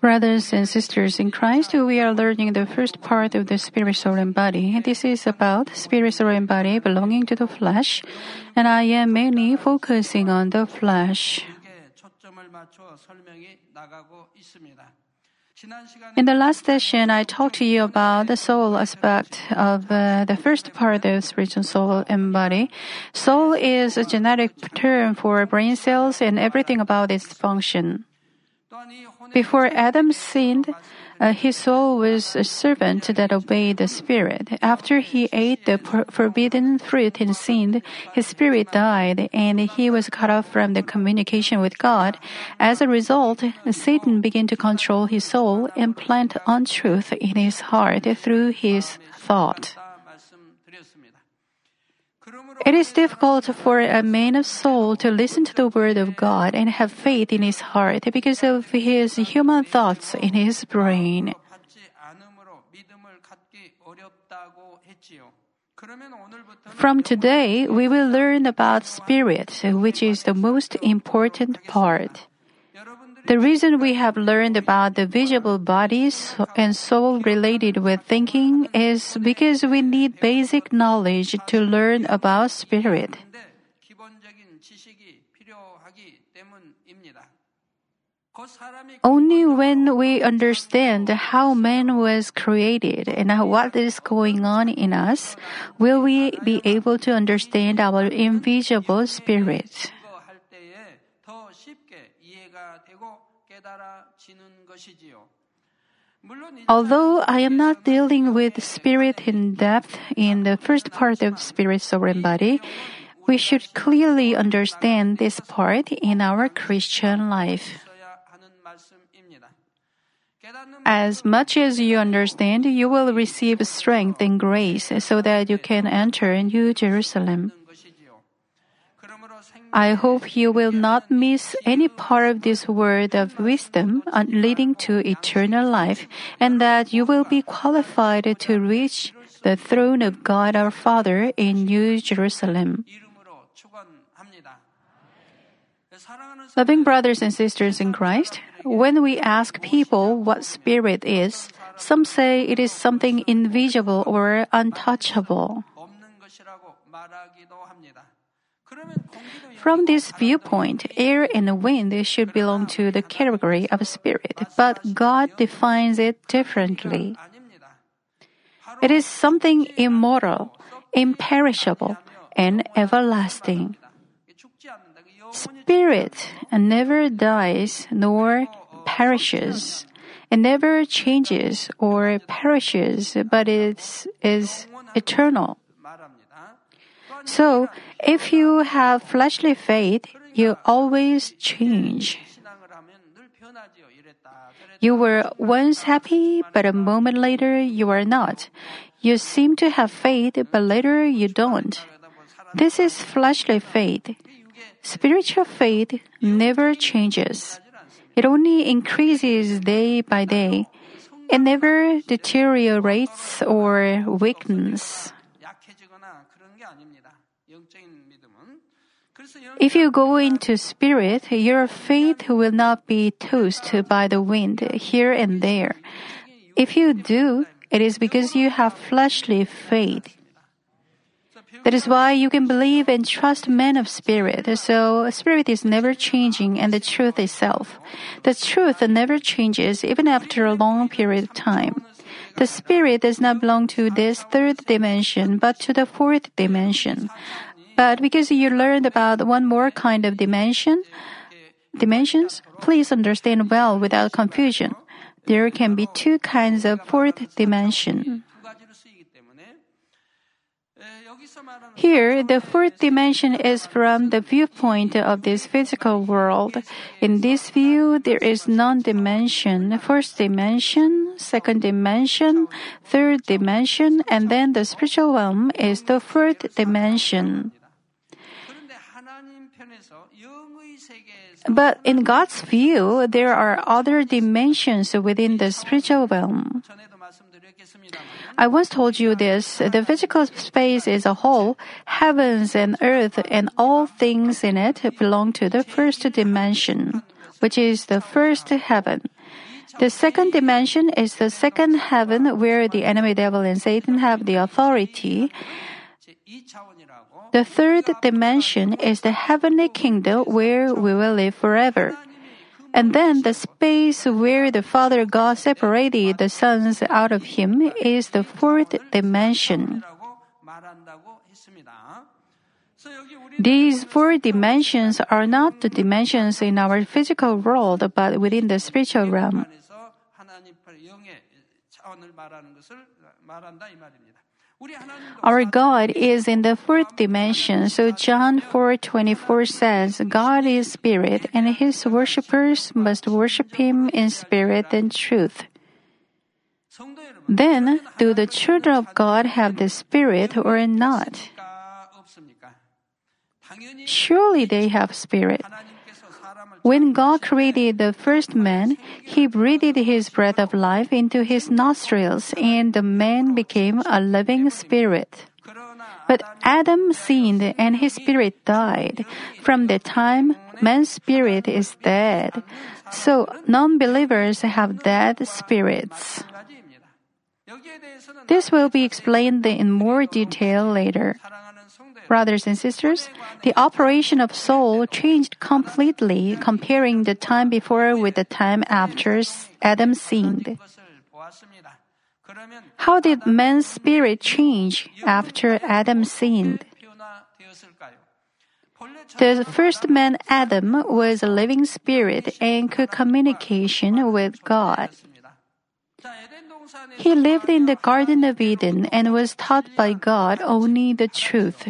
Brothers and sisters in Christ, we are learning the first part of the spirit, soul, and body. This is about spirit, soul, and body belonging to the flesh, and I am mainly focusing on the flesh. In the last session, I talked to you about the soul aspect of the first part of spiritual soul and body. Soul is a generic term for brain cells and everything about its function. Before Adam sinned, his soul was a servant that obeyed the spirit. After he ate the forbidden fruit and sinned, his spirit died, and he was cut off from the communication with God. As a result, Satan began to control his soul and plant untruth in his heart through his thought. It is difficult for a man of soul to listen to the word of God and have faith in his heart because of his human thoughts in his brain. From today, we will learn about spirit, which is the most important part. The reason we have learned about the visible bodies and soul related with thinking is because we need basic knowledge to learn about spirit. Only when we understand how man was created and what is going on in us will we be able to understand our invisible spirit. Although I am not dealing with spirit in depth in the first part of spirit, soul, and body, we should clearly understand this part in our Christian life. As much as you understand, you will receive strength and grace so that you can enter New Jerusalem. I hope you will not miss any part of this word of wisdom leading to eternal life, and that you will be qualified to reach the throne of God our Father in New Jerusalem. Loving brothers and sisters in Christ, when we ask people what spirit is, some say it is something invisible or untouchable. From this viewpoint, air and wind should belong to the category of spirit, but God defines it differently. It is something immortal, imperishable, and everlasting. Spirit never dies nor perishes. It never changes or perishes, but it is eternal. So, if you have fleshly faith, you always change. You were once happy, but a moment later you are not. You seem to have faith, but later you don't. This is fleshly faith. Spiritual faith never changes. It only increases day by day. It never deteriorates or weakens. If you go into spirit, your faith will not be tossed by the wind here and there. If you do, it is because you have fleshly faith. That is why you can believe and trust men of spirit. So, spirit is never changing and the truth itself. The truth never changes even after a long period of time. The spirit does not belong to this third dimension, but to the fourth dimension. But because you learned about one more kind of dimensions, please understand well without confusion. There can be two kinds of fourth dimension. Here, the fourth dimension is from the viewpoint of this physical world. In this view, there is non-dimension, first dimension, second dimension, third dimension, and then the spiritual realm is the fourth dimension. But in God's view, there are other dimensions within the spiritual realm. I once told you this, the physical space is a whole. Heavens and earth and all things in it belong to the first dimension. which is the first heaven. The second dimension is the second heaven where the enemy devil and Satan have the authority. The third dimension is the heavenly kingdom where we will live forever. And then the space where the Father God separated the sons out of him is the fourth dimension. These four dimensions are not the dimensions in our physical world, but within the spiritual realm. Our God is in the fourth dimension, so John 4:24 says, God is spirit, and his worshippers must worship him in spirit and truth. Then, do the children of God have the spirit or not? Surely they have spirit. When God created the first man, He breathed His breath of life into his nostrils, and the man became a living spirit. But Adam sinned, and his spirit died. From that time, man's spirit is dead. So non-believers have dead spirits. This will be explained in more detail later. Brothers and sisters, the operation of soul changed completely comparing the time before with the time after Adam sinned. How did man's spirit change after Adam sinned? The first man, Adam, was a living spirit and could communication with God. He lived in the Garden of Eden and was taught by God only the truth.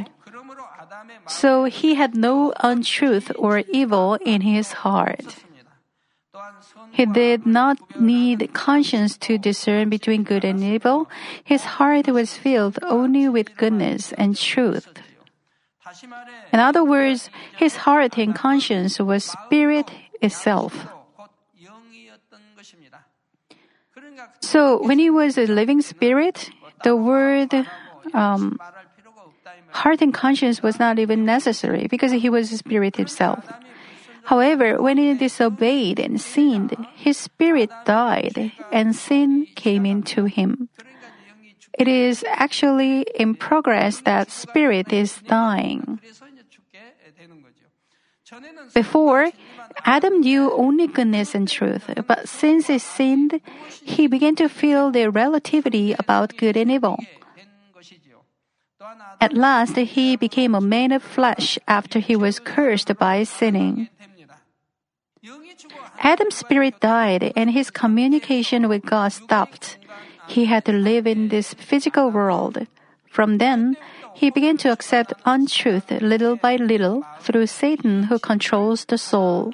So he had no untruth or evil in his heart. He did not need conscience to discern between good and evil. His heart was filled only with goodness and truth. In other words, his heart and conscience was spirit itself. So when he was a living spirit, the word heart and conscience was not even necessary because he was spirit himself. However, when he disobeyed and sinned, his spirit died and sin came into him. It is actually in progress that spirit is dying. Before, Adam knew only goodness and truth, but since he sinned, he began to feel the relativity about good and evil. At last, he became a man of flesh after he was cursed by sinning. Adam's spirit died and his communication with God stopped. He had to live in this physical world. From then, he began to accept untruth little by little through Satan who controls the soul.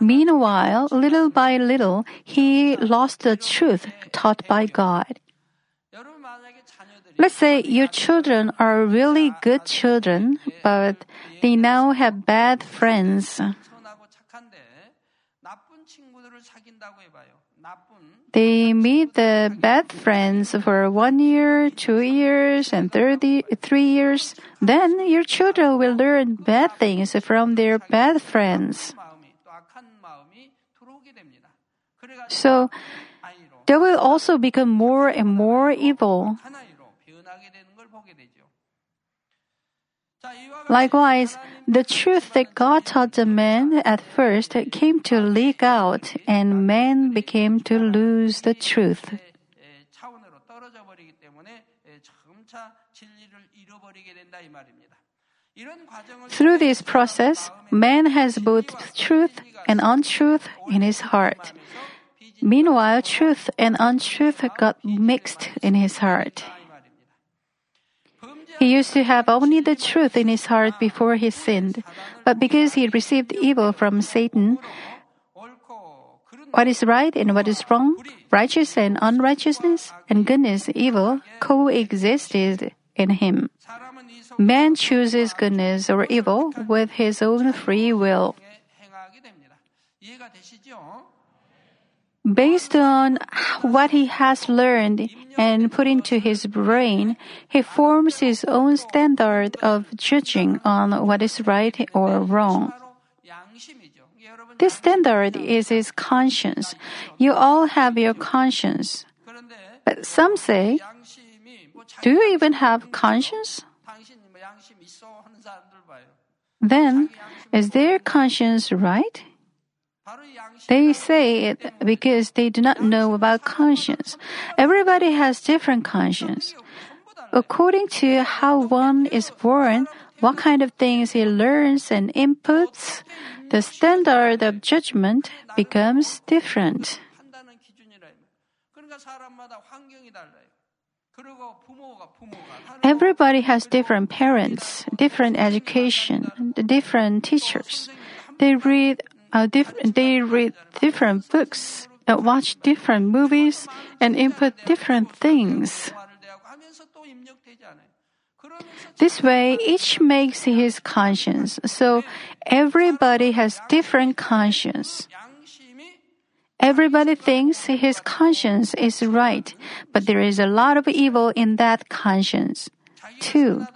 Meanwhile, little by little, he lost the truth taught by God. Let's say your children are really good children, but they now have bad friends. They meet the bad friends for 1 year, 2 years, and 3 years. Then your children will learn bad things from their bad friends. So, they will also become more and more evil. Likewise, the truth that God taught the man at first came to leak out, and man became to lose the truth. Through this process, man has both truth and untruth in his heart. Meanwhile, truth and untruth got mixed in his heart. He used to have only the truth in his heart before he sinned, but because he received evil from Satan, what is right and what is wrong, righteous and unrighteousness, and goodness, evil, coexisted in him. Man chooses goodness or evil with his own free will. Based on what he has learned and put into his brain, he forms his own standard of judging on what is right or wrong. This standard is his conscience. You all have your conscience. But some say, do you even have conscience? Then, is their conscience right? They say it because they do not know about conscience. Everybody has different conscience. According to how one is born, what kind of things he learns and inputs, the standard of judgment becomes different. Everybody has different parents, different education, different teachers. They read different books, watch different movies, and input different things. This way, each makes his conscience. So everybody has different conscience. Everybody thinks his conscience is right, but there is a lot of evil in that conscience, too.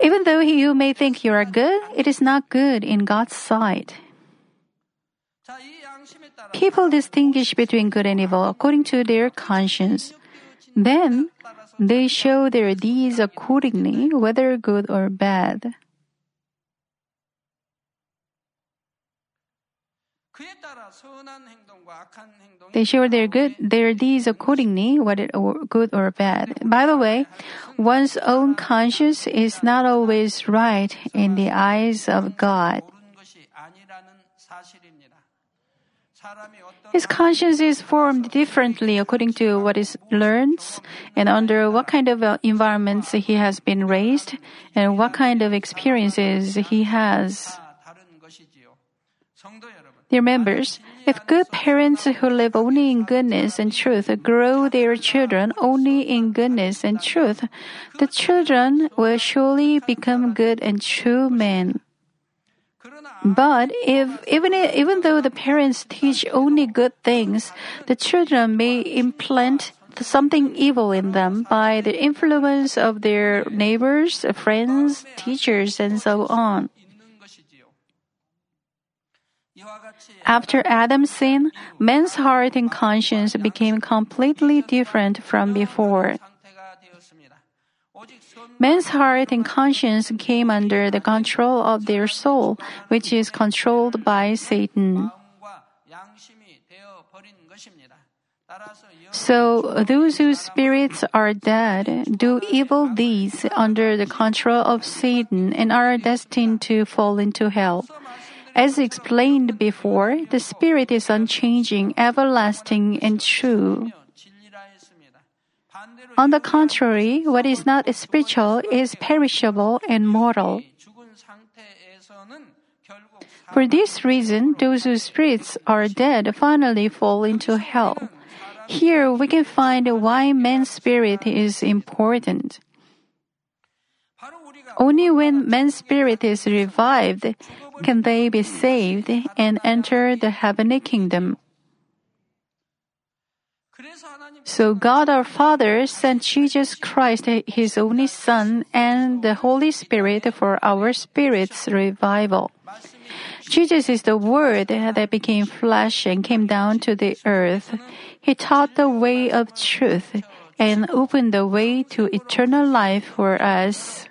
Even though you may think you are good, it is not good in God's sight. People distinguish between good and evil according to their conscience. Then, they show their deeds accordingly, whether good or bad. They show their deeds accordingly, whether good or bad. By the way, one's own conscience is not always right in the eyes of God. His conscience is formed differently according to what he learns and under what kind of environments he has been raised and what kind of experiences he has. Dear members, if good parents who live only in goodness and truth grow their children only in goodness and truth, the children will surely become good and true men. But even though the parents teach only good things, the children may implant something evil in them by the influence of their neighbors, friends, teachers, and so on. After Adam's sin, man's heart and conscience became completely different from before. Man's heart and conscience came under the control of their soul, which is controlled by Satan. So those whose spirits are dead do evil deeds under the control of Satan and are destined to fall into hell. As explained before, the spirit is unchanging, everlasting, and true. On the contrary, what is not spiritual is perishable and mortal. For this reason, those whose spirits are dead finally fall into hell. Here we can find why man's spirit is important. Only when man's spirit is revived can they be saved and enter the heavenly kingdom. So God our Father sent Jesus Christ, His only Son, and the Holy Spirit for our spirit's revival. Jesus is the Word that became flesh and came down to the earth. He taught the way of truth and opened the way to eternal life for us.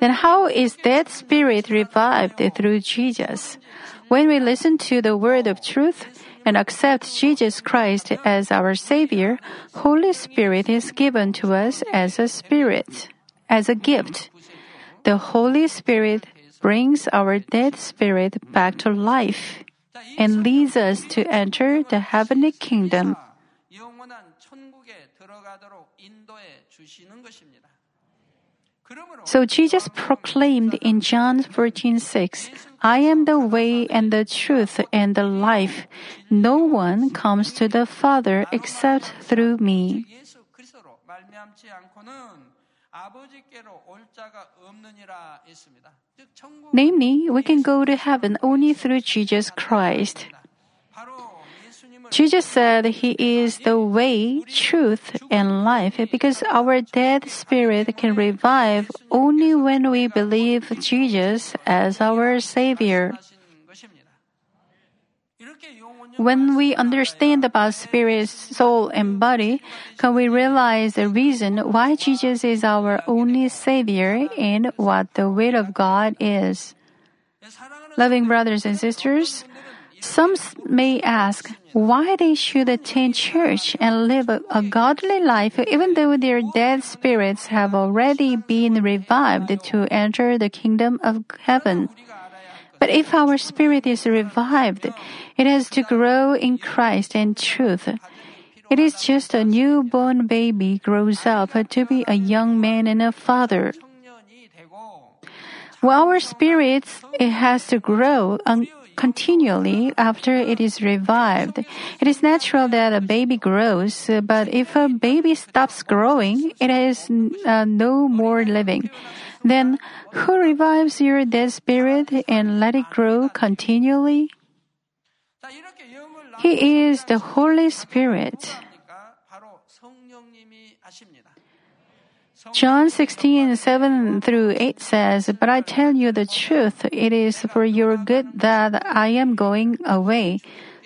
Then how is that spirit revived through Jesus? When we listen to the word of truth and accept Jesus Christ as our Savior, Holy Spirit is given to us as a spirit, as a gift. The Holy Spirit brings our dead spirit back to life and leads us to enter the heavenly kingdom. So Jesus proclaimed in John 14:6, I am the way and the truth and the life. No one comes to the Father except through me. Namely, we can go to heaven only through Jesus Christ. Jesus said He is the way, truth, and life because our dead spirit can revive only when we believe Jesus as our Savior. When we understand about spirit, soul, and body, can we realize the reason why Jesus is our only Savior and what the will of God is? Loving brothers and sisters, some may ask why they should attend church and live a godly life even though their dead spirits have already been revived to enter the kingdom of heaven. But if our spirit is revived, it has to grow in Christ and truth. It is just a newborn baby grows up to be a young man and a father. Well, our spirits, it has to grow continually after it is revived. It is natural that a baby grows, but if a baby stops growing, it is no more living. Then, who revives your dead spirit and let it grow continually? He is the Holy Spirit. John 16:7-8 says, "But I tell you the truth, it is for your good that I am going away.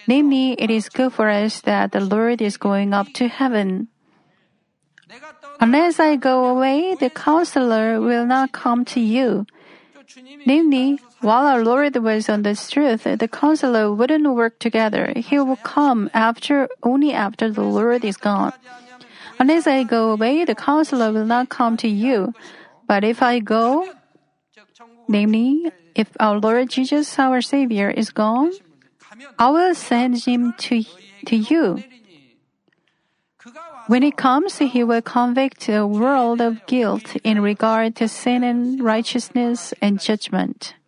Namely, it is good for us that the Lord is going up to heaven. Unless I go away, the counselor will not come to you." Namely, while our Lord was on this truth, the counselor wouldn't work together. He will come only after the Lord is gone. "Unless I go away, the counselor will not come to you. But if I go," namely, if our Lord Jesus, our Savior, is gone, "I will send him to you. When he comes, he will convict the world of guilt in regard to sin and righteousness and judgment."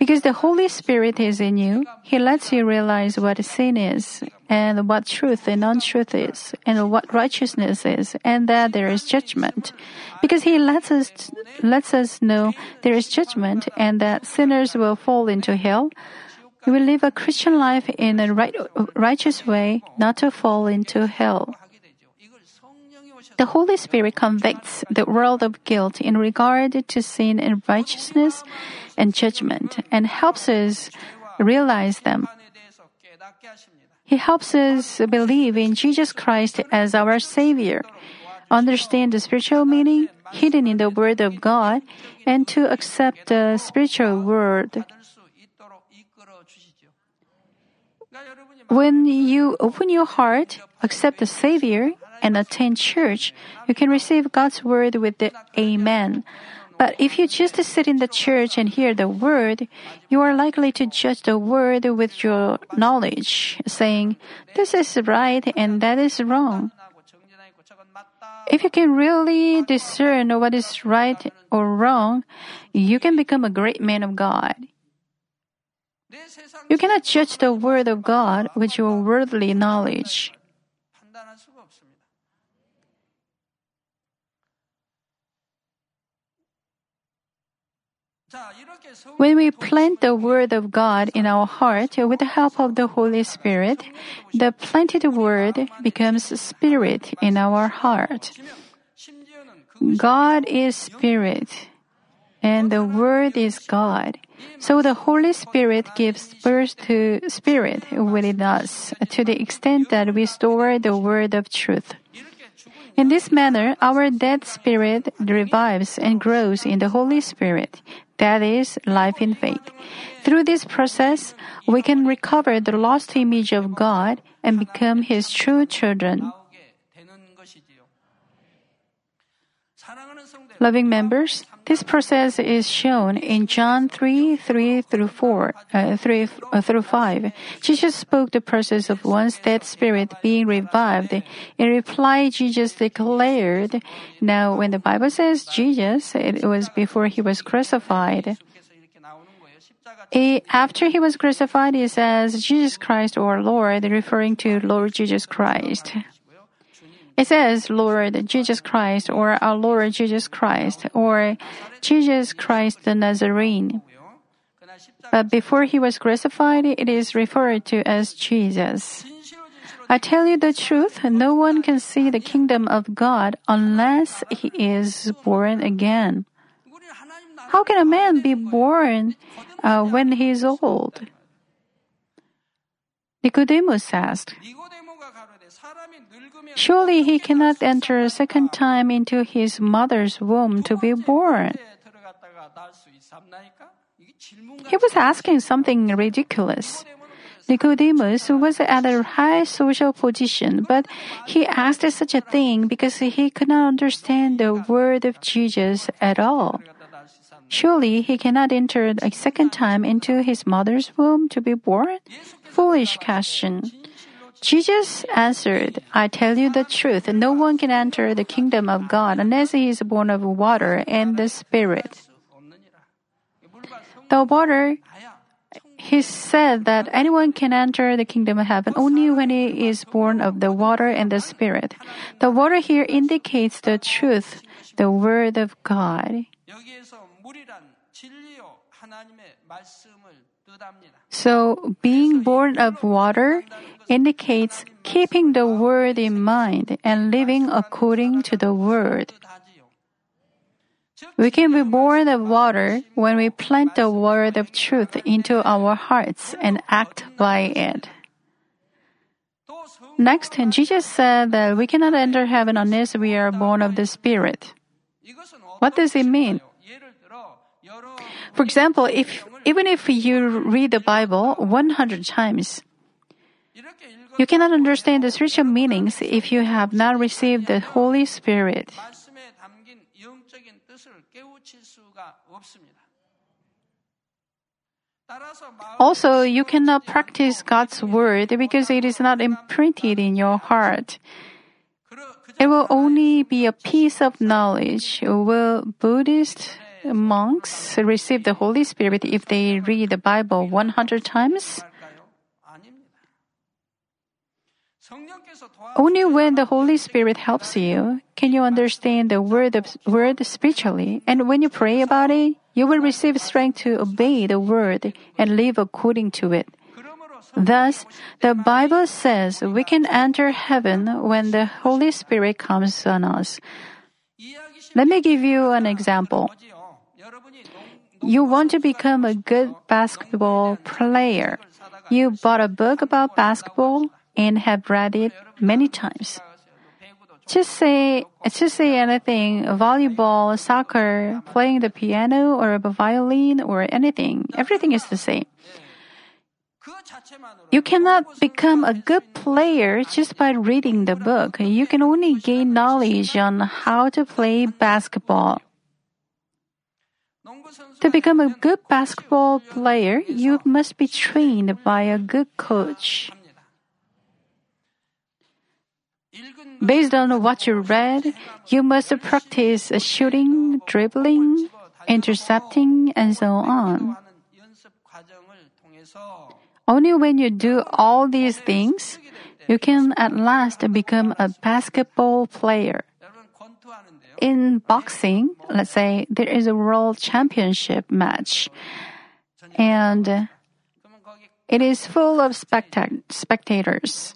Because the Holy Spirit is in you, He lets you realize what sin is, and what truth and untruth is, and what righteousness is, and that there is judgment. Because He lets us know there is judgment and that sinners will fall into hell, we will live a Christian life in a righteous way, not to fall into hell. The Holy Spirit convicts the world of guilt in regard to sin and righteousness and judgment, and helps us realize them. He helps us believe in Jesus Christ as our Savior, understand the spiritual meaning hidden in the Word of God, and to accept the spiritual Word. When you open your heart, accept the Savior, and attend church, you can receive God's Word with the Amen. But if you just sit in the church and hear the Word, you are likely to judge the Word with your knowledge, saying, "This is right and that is wrong." If you can really discern what is right or wrong, you can become a great man of God. You cannot judge the Word of God with your worldly knowledge. When we plant the Word of God in our heart with the help of the Holy Spirit, the planted Word becomes Spirit in our heart. God is Spirit, and the Word is God. So the Holy Spirit gives birth to Spirit within us to the extent that we store the Word of truth. In this manner, our dead spirit revives and grows in the Holy Spirit, that is, life in faith. Through this process, we can recover the lost image of God and become His true children. Loving members, this process is shown in John 3:3-5. Jesus spoke the process of one's dead spirit being revived. In reply, Jesus declared, "Now, when the Bible says Jesus, it was before He was crucified." After He was crucified, it says, "Jesus Christ or Lord," referring to Lord Jesus Christ. It says, "Lord Jesus Christ," or "Our Lord Jesus Christ," or "Jesus Christ the Nazarene." But before he was crucified, it is referred to as Jesus. I tell you the truth, no one can see the kingdom of God unless he is born again. How can a man be born when he is old? Nicodemus asked, surely he cannot enter a second time into his mother's womb to be born. He was asking something ridiculous. Nicodemus was at a high social position, but he asked such a thing because he could not understand the word of Jesus at all. Surely he cannot enter a second time into his mother's womb to be born? Foolish question. Jesus answered, I tell you the truth, no one can enter the kingdom of God unless he is born of water and the Spirit. The water, he said that anyone can enter the kingdom of heaven only when he is born of the water and the Spirit. The water here indicates the truth, the word of God. So, being born of water indicates keeping the word in mind and living according to the word. We can be born of water when we plant the word of truth into our hearts and act by it. Next, Jesus said that we cannot enter heaven unless we are born of the Spirit. What does it mean? For example, even if you read the Bible 100 times, you cannot understand the spiritual meanings if you have not received the Holy Spirit. Also, you cannot practice God's word because it is not imprinted in your heart. It will only be a piece of knowledge. Will Buddhist monks receive the Holy Spirit if they read the Bible 100 times? Only when the Holy Spirit helps you can you understand the word spiritually, and when you pray about it, you will receive strength to obey the word and live according to it. Thus, the Bible says we can enter heaven when the Holy Spirit comes on us. Let me give you an example. You want to become a good basketball player. You bought a book about basketball and have read it many times. Just say anything, volleyball, soccer, playing the piano or a violin or anything. Everything is the same. You cannot become a good player just by reading the book. You can only gain knowledge on how to play basketball. To become a good basketball player, you must be trained by a good coach. Based on what you read, you must practice shooting, dribbling, intercepting, and so on. Only when you do all these things, you can at last become a basketball player. In boxing, let's say there is a world championship match, and it is full of spectators.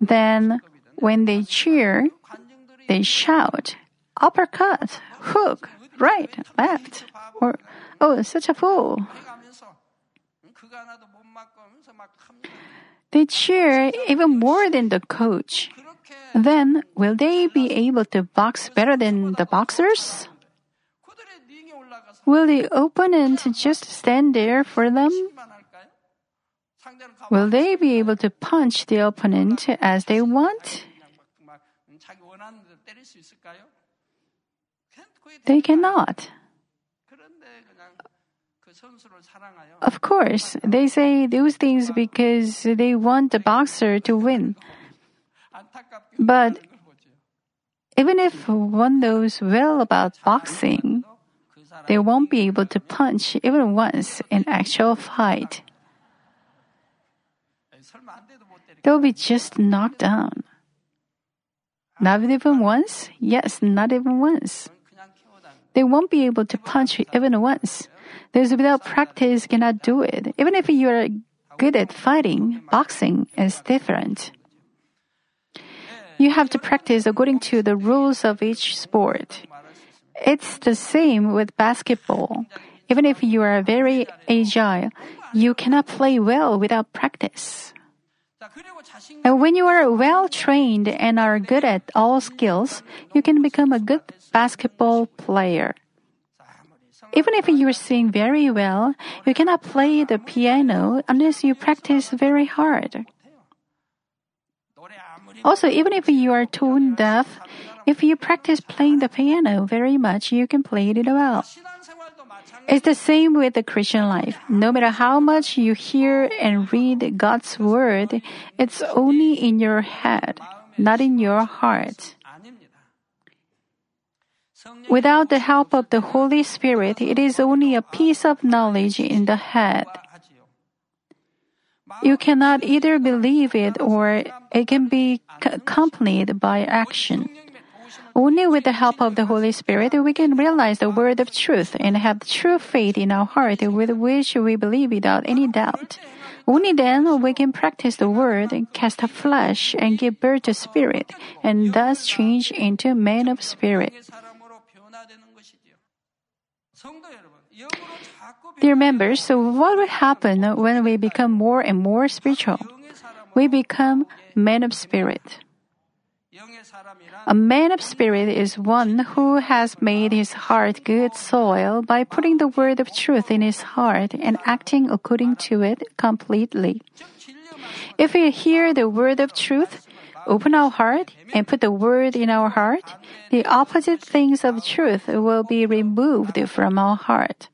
Then, when they cheer, they shout, uppercut, hook, right, left, or, oh, such a fool. They cheer even more than the coach. Then, will they be able to box better than the boxers? Will the opponent just stand there for them? Will they be able to punch the opponent as they want? They cannot. Of course, they say those things because they want the boxer to win. But even if one knows well about boxing, they won't be able to punch even once in actual fight. They'll be just knocked down. Not even once? Yes, not even once. They won't be able to punch even once. Those without practice cannot do it. Even if you are good at fighting, boxing is different. You have to practice according to the rules of each sport. It's the same with basketball. Even if you are very agile, you cannot play well without practice. And when you are well trained and are good at all skills, you can become a good basketball player. Even if you sing very well, you cannot play the piano unless you practice very hard. Also, even if you are tone deaf, if you practice playing the piano very much, you can play it well. It's the same with the Christian life. No matter how much you hear and read God's word, it's only in your head, not in your heart. Without the help of the Holy Spirit, it is only a piece of knowledge in the head. You cannot either believe it or it can be accompanied by action. Only with the help of the Holy Spirit we can realize the word of truth and have true faith in our heart with which we believe without any doubt. Only then we can practice the word, cast off flesh, and give birth to spirit, and thus change into men of spirit. Dear members, so what will happen when we become more and more spiritual? We become men of spirit. A man of spirit is one who has made his heart good soil by putting the word of truth in his heart and acting according to it completely. If we hear the word of truth, open our heart, and put the word in our heart, the opposite things of truth will be removed from our heart.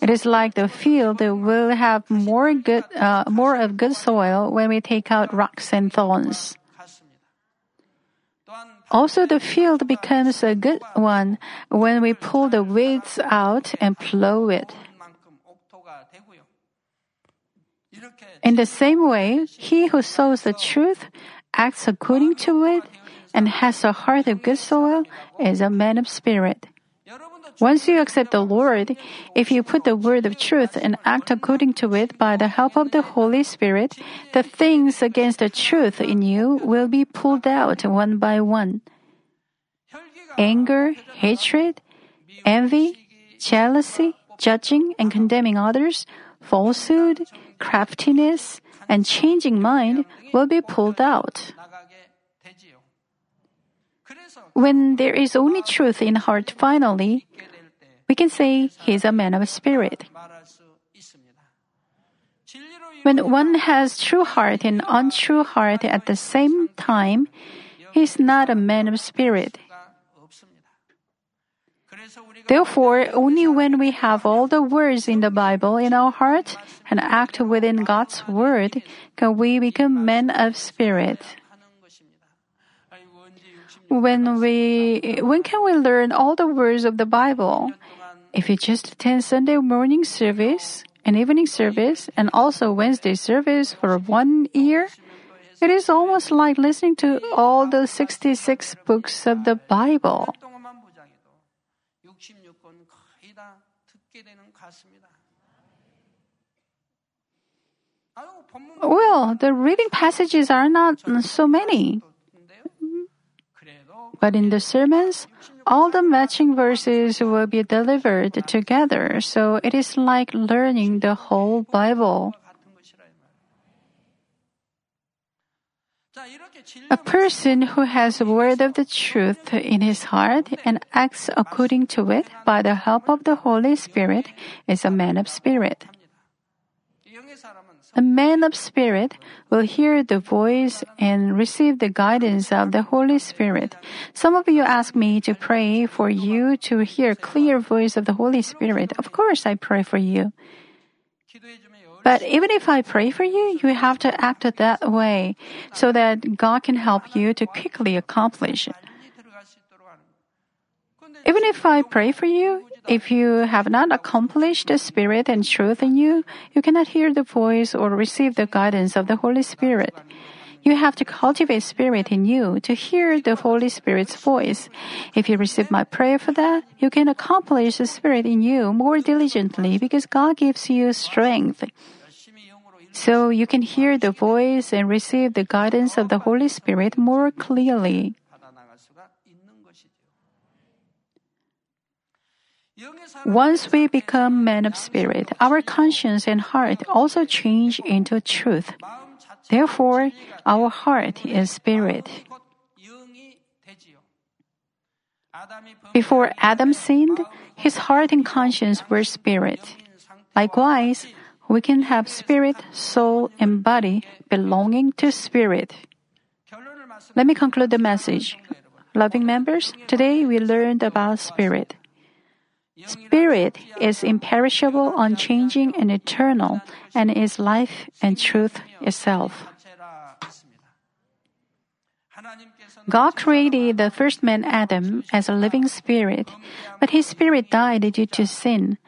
It is like the field will have more of good soil when we take out rocks and thorns. Also, the field becomes a good one when we pull the weeds out and plow it. In the same way, he who sows the truth acts according to it and has a heart of good soil is a man of spirit. Once you accept the Lord, if you put the word of truth and act according to it by the help of the Holy Spirit, the things against the truth in you will be pulled out one by one. Anger, hatred, envy, jealousy, judging and condemning others, falsehood, craftiness, and changing mind will be pulled out. When there is only truth in heart, finally, we can say he is a man of spirit. When one has true heart and untrue heart at the same time, he is not a man of spirit. Therefore, only when we have all the words in the Bible in our heart and act within God's word can we become men of spirit. When can we learn all the words of the Bible? If you just attend Sunday morning service and evening service and also Wednesday service for 1 year, it is almost like listening to all the 66 books of the Bible. Well, the reading passages are not so many. But in the sermons, all the matching verses will be delivered together, so it is like learning the whole Bible. A person who has the word of the truth in his heart and acts according to it by the help of the Holy Spirit is a man of spirit. A man of spirit will hear the voice and receive the guidance of the Holy Spirit. Some of you ask me to pray for you to hear clear voice of the Holy Spirit. Of course, I pray for you. But even if I pray for you, you have to act that way so that God can help you to quickly accomplish it. Even if I pray for you, if you have not accomplished the Spirit and truth in you, you cannot hear the voice or receive the guidance of the Holy Spirit. You have to cultivate Spirit in you to hear the Holy Spirit's voice. If you receive my prayer for that, you can accomplish the Spirit in you more diligently because God gives you strength. So you can hear the voice and receive the guidance of the Holy Spirit more clearly. Once we become men of spirit, our conscience and heart also change into truth. Therefore, our heart is spirit. Before Adam sinned, his heart and conscience were spirit. Likewise, we can have spirit, soul, and body belonging to spirit. Let me conclude the message. Loving members, today we learned about spirit. Spirit is imperishable, unchanging, and eternal, and is life and truth itself. God created the first man Adam as a living spirit, but his spirit died due to sin,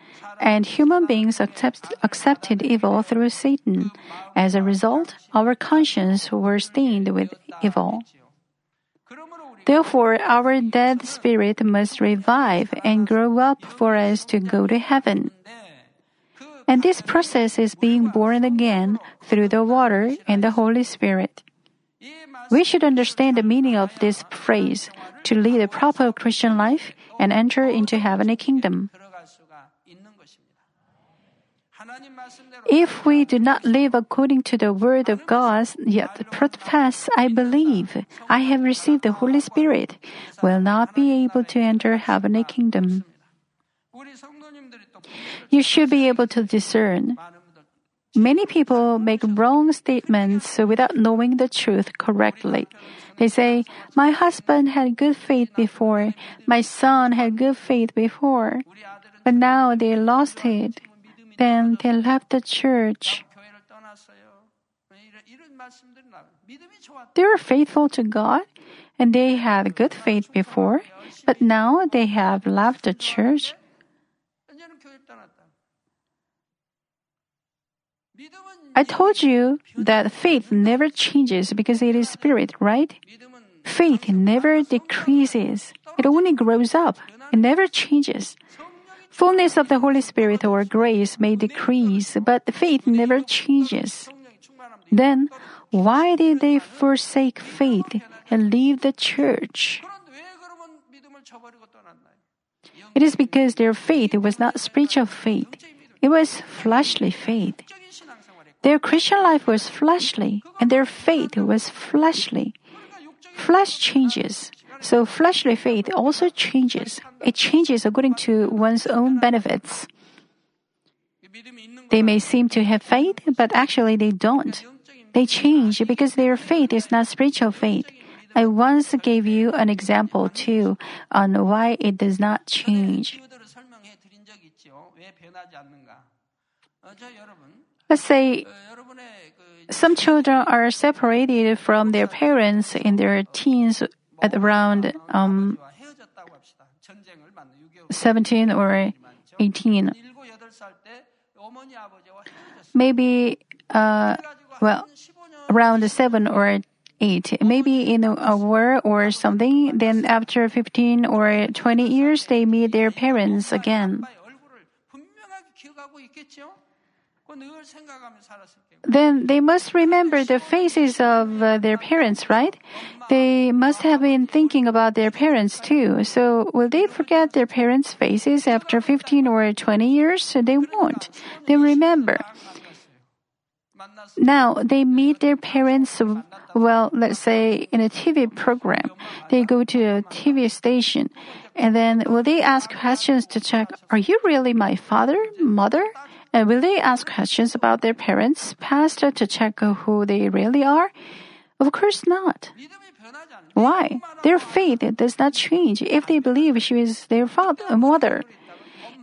and human beings accepted evil through Satan. As a result, our conscience were stained with evil. Therefore, our dead spirit must revive and grow up for us to go to heaven. And this process is being born again through the water and the Holy Spirit. We should understand the meaning of this phrase, to lead a proper Christian life and enter into heavenly kingdom. If we do not live according to the word of God, yet profess, I believe, I have received the Holy Spirit, will not be able to enter heavenly kingdom. You should be able to discern. Many people make wrong statements without knowing the truth correctly. They say, my husband had good faith before, my son had good faith before, but now they lost it. Then they left the church. They were faithful to God, and they had good faith before, but now they have left the church. I told you that faith never changes because it is spirit, right? Faith never decreases. It only grows up. It never changes. Fullness of the Holy Spirit or grace may decrease, but faith never changes. Then, why did they forsake faith and leave the church? It is because their faith was not spiritual faith. It was fleshly faith. Their Christian life was fleshly, and their faith was fleshly. Flesh changes. So fleshly faith also changes. It changes according to one's own benefits. They may seem to have faith, but actually they don't. They change because their faith is not spiritual faith. I once gave you an example too on why it does not change. Let's say some children are separated from their parents in their teens at around 17 or 18. Maybe, around 7 or 8. Maybe in a war or something, then after 15 or 20 years, they meet their parents again. Then they must remember the faces of their parents, right? They must have been thinking about their parents too. So will they forget their parents' faces after 15 or 20 years? They won't. They remember. Now, they meet their parents, let's say in a TV program. They go to a TV station, and then will they ask questions to check, are you really my father, mother? And will they ask questions about their parents, past to check who they really are? Of course not. Why? Their faith does not change if they believe she is their mother.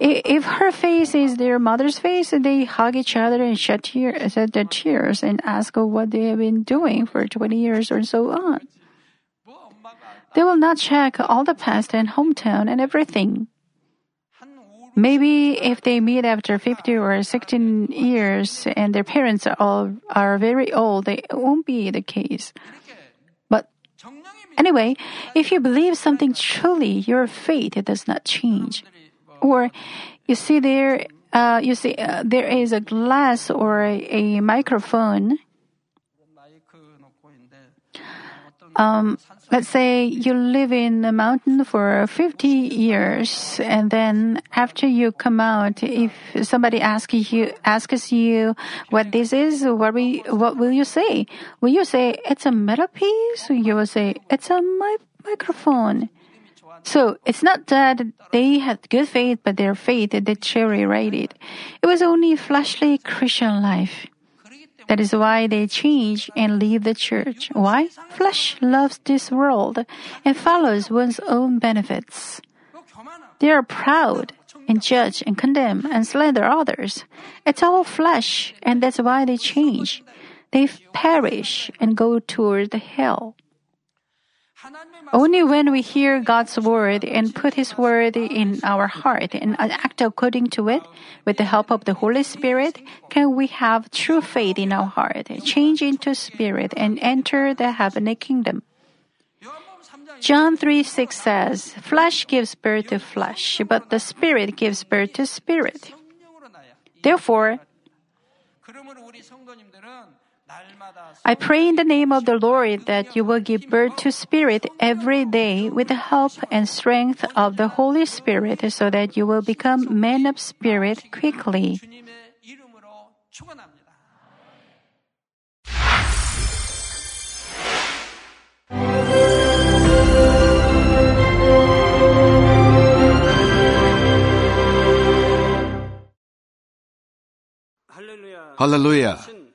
If her face is their mother's face, they hug each other and shed their tears and ask what they have been doing for 20 years or so on. They will not check all the past and hometown and everything. Maybe if they meet after 50 or 16 years and their parents are very old, it won't be the case. But anyway, if you believe something truly, your faith does not change. Or you see there is a glass or a microphone. Let's say you live in a mountain for 50 years, and then after you come out, if somebody asks you what this is, what will you say? Will you say it's a metal piece? You will say it's a microphone. So it's not that they had good faith, but their faith deteriorated. It was only fleshly Christian life. That is why they change and leave the church. Why? Flesh loves this world and follows one's own benefits. They are proud and judge and condemn and slander others. It's all flesh, and that's why they change. They perish and go toward hell. Only when we hear God's word and put His word in our heart and act according to it, with the help of the Holy Spirit, can we have true faith in our heart, change into spirit, and enter the heavenly kingdom. John 3:6 says, "Flesh gives birth to flesh, but the Spirit gives birth to spirit." Therefore, I pray in the name of the Lord that you will give birth to Spirit every day with the help and strength of the Holy Spirit, so that you will become men of spirit quickly. Hallelujah!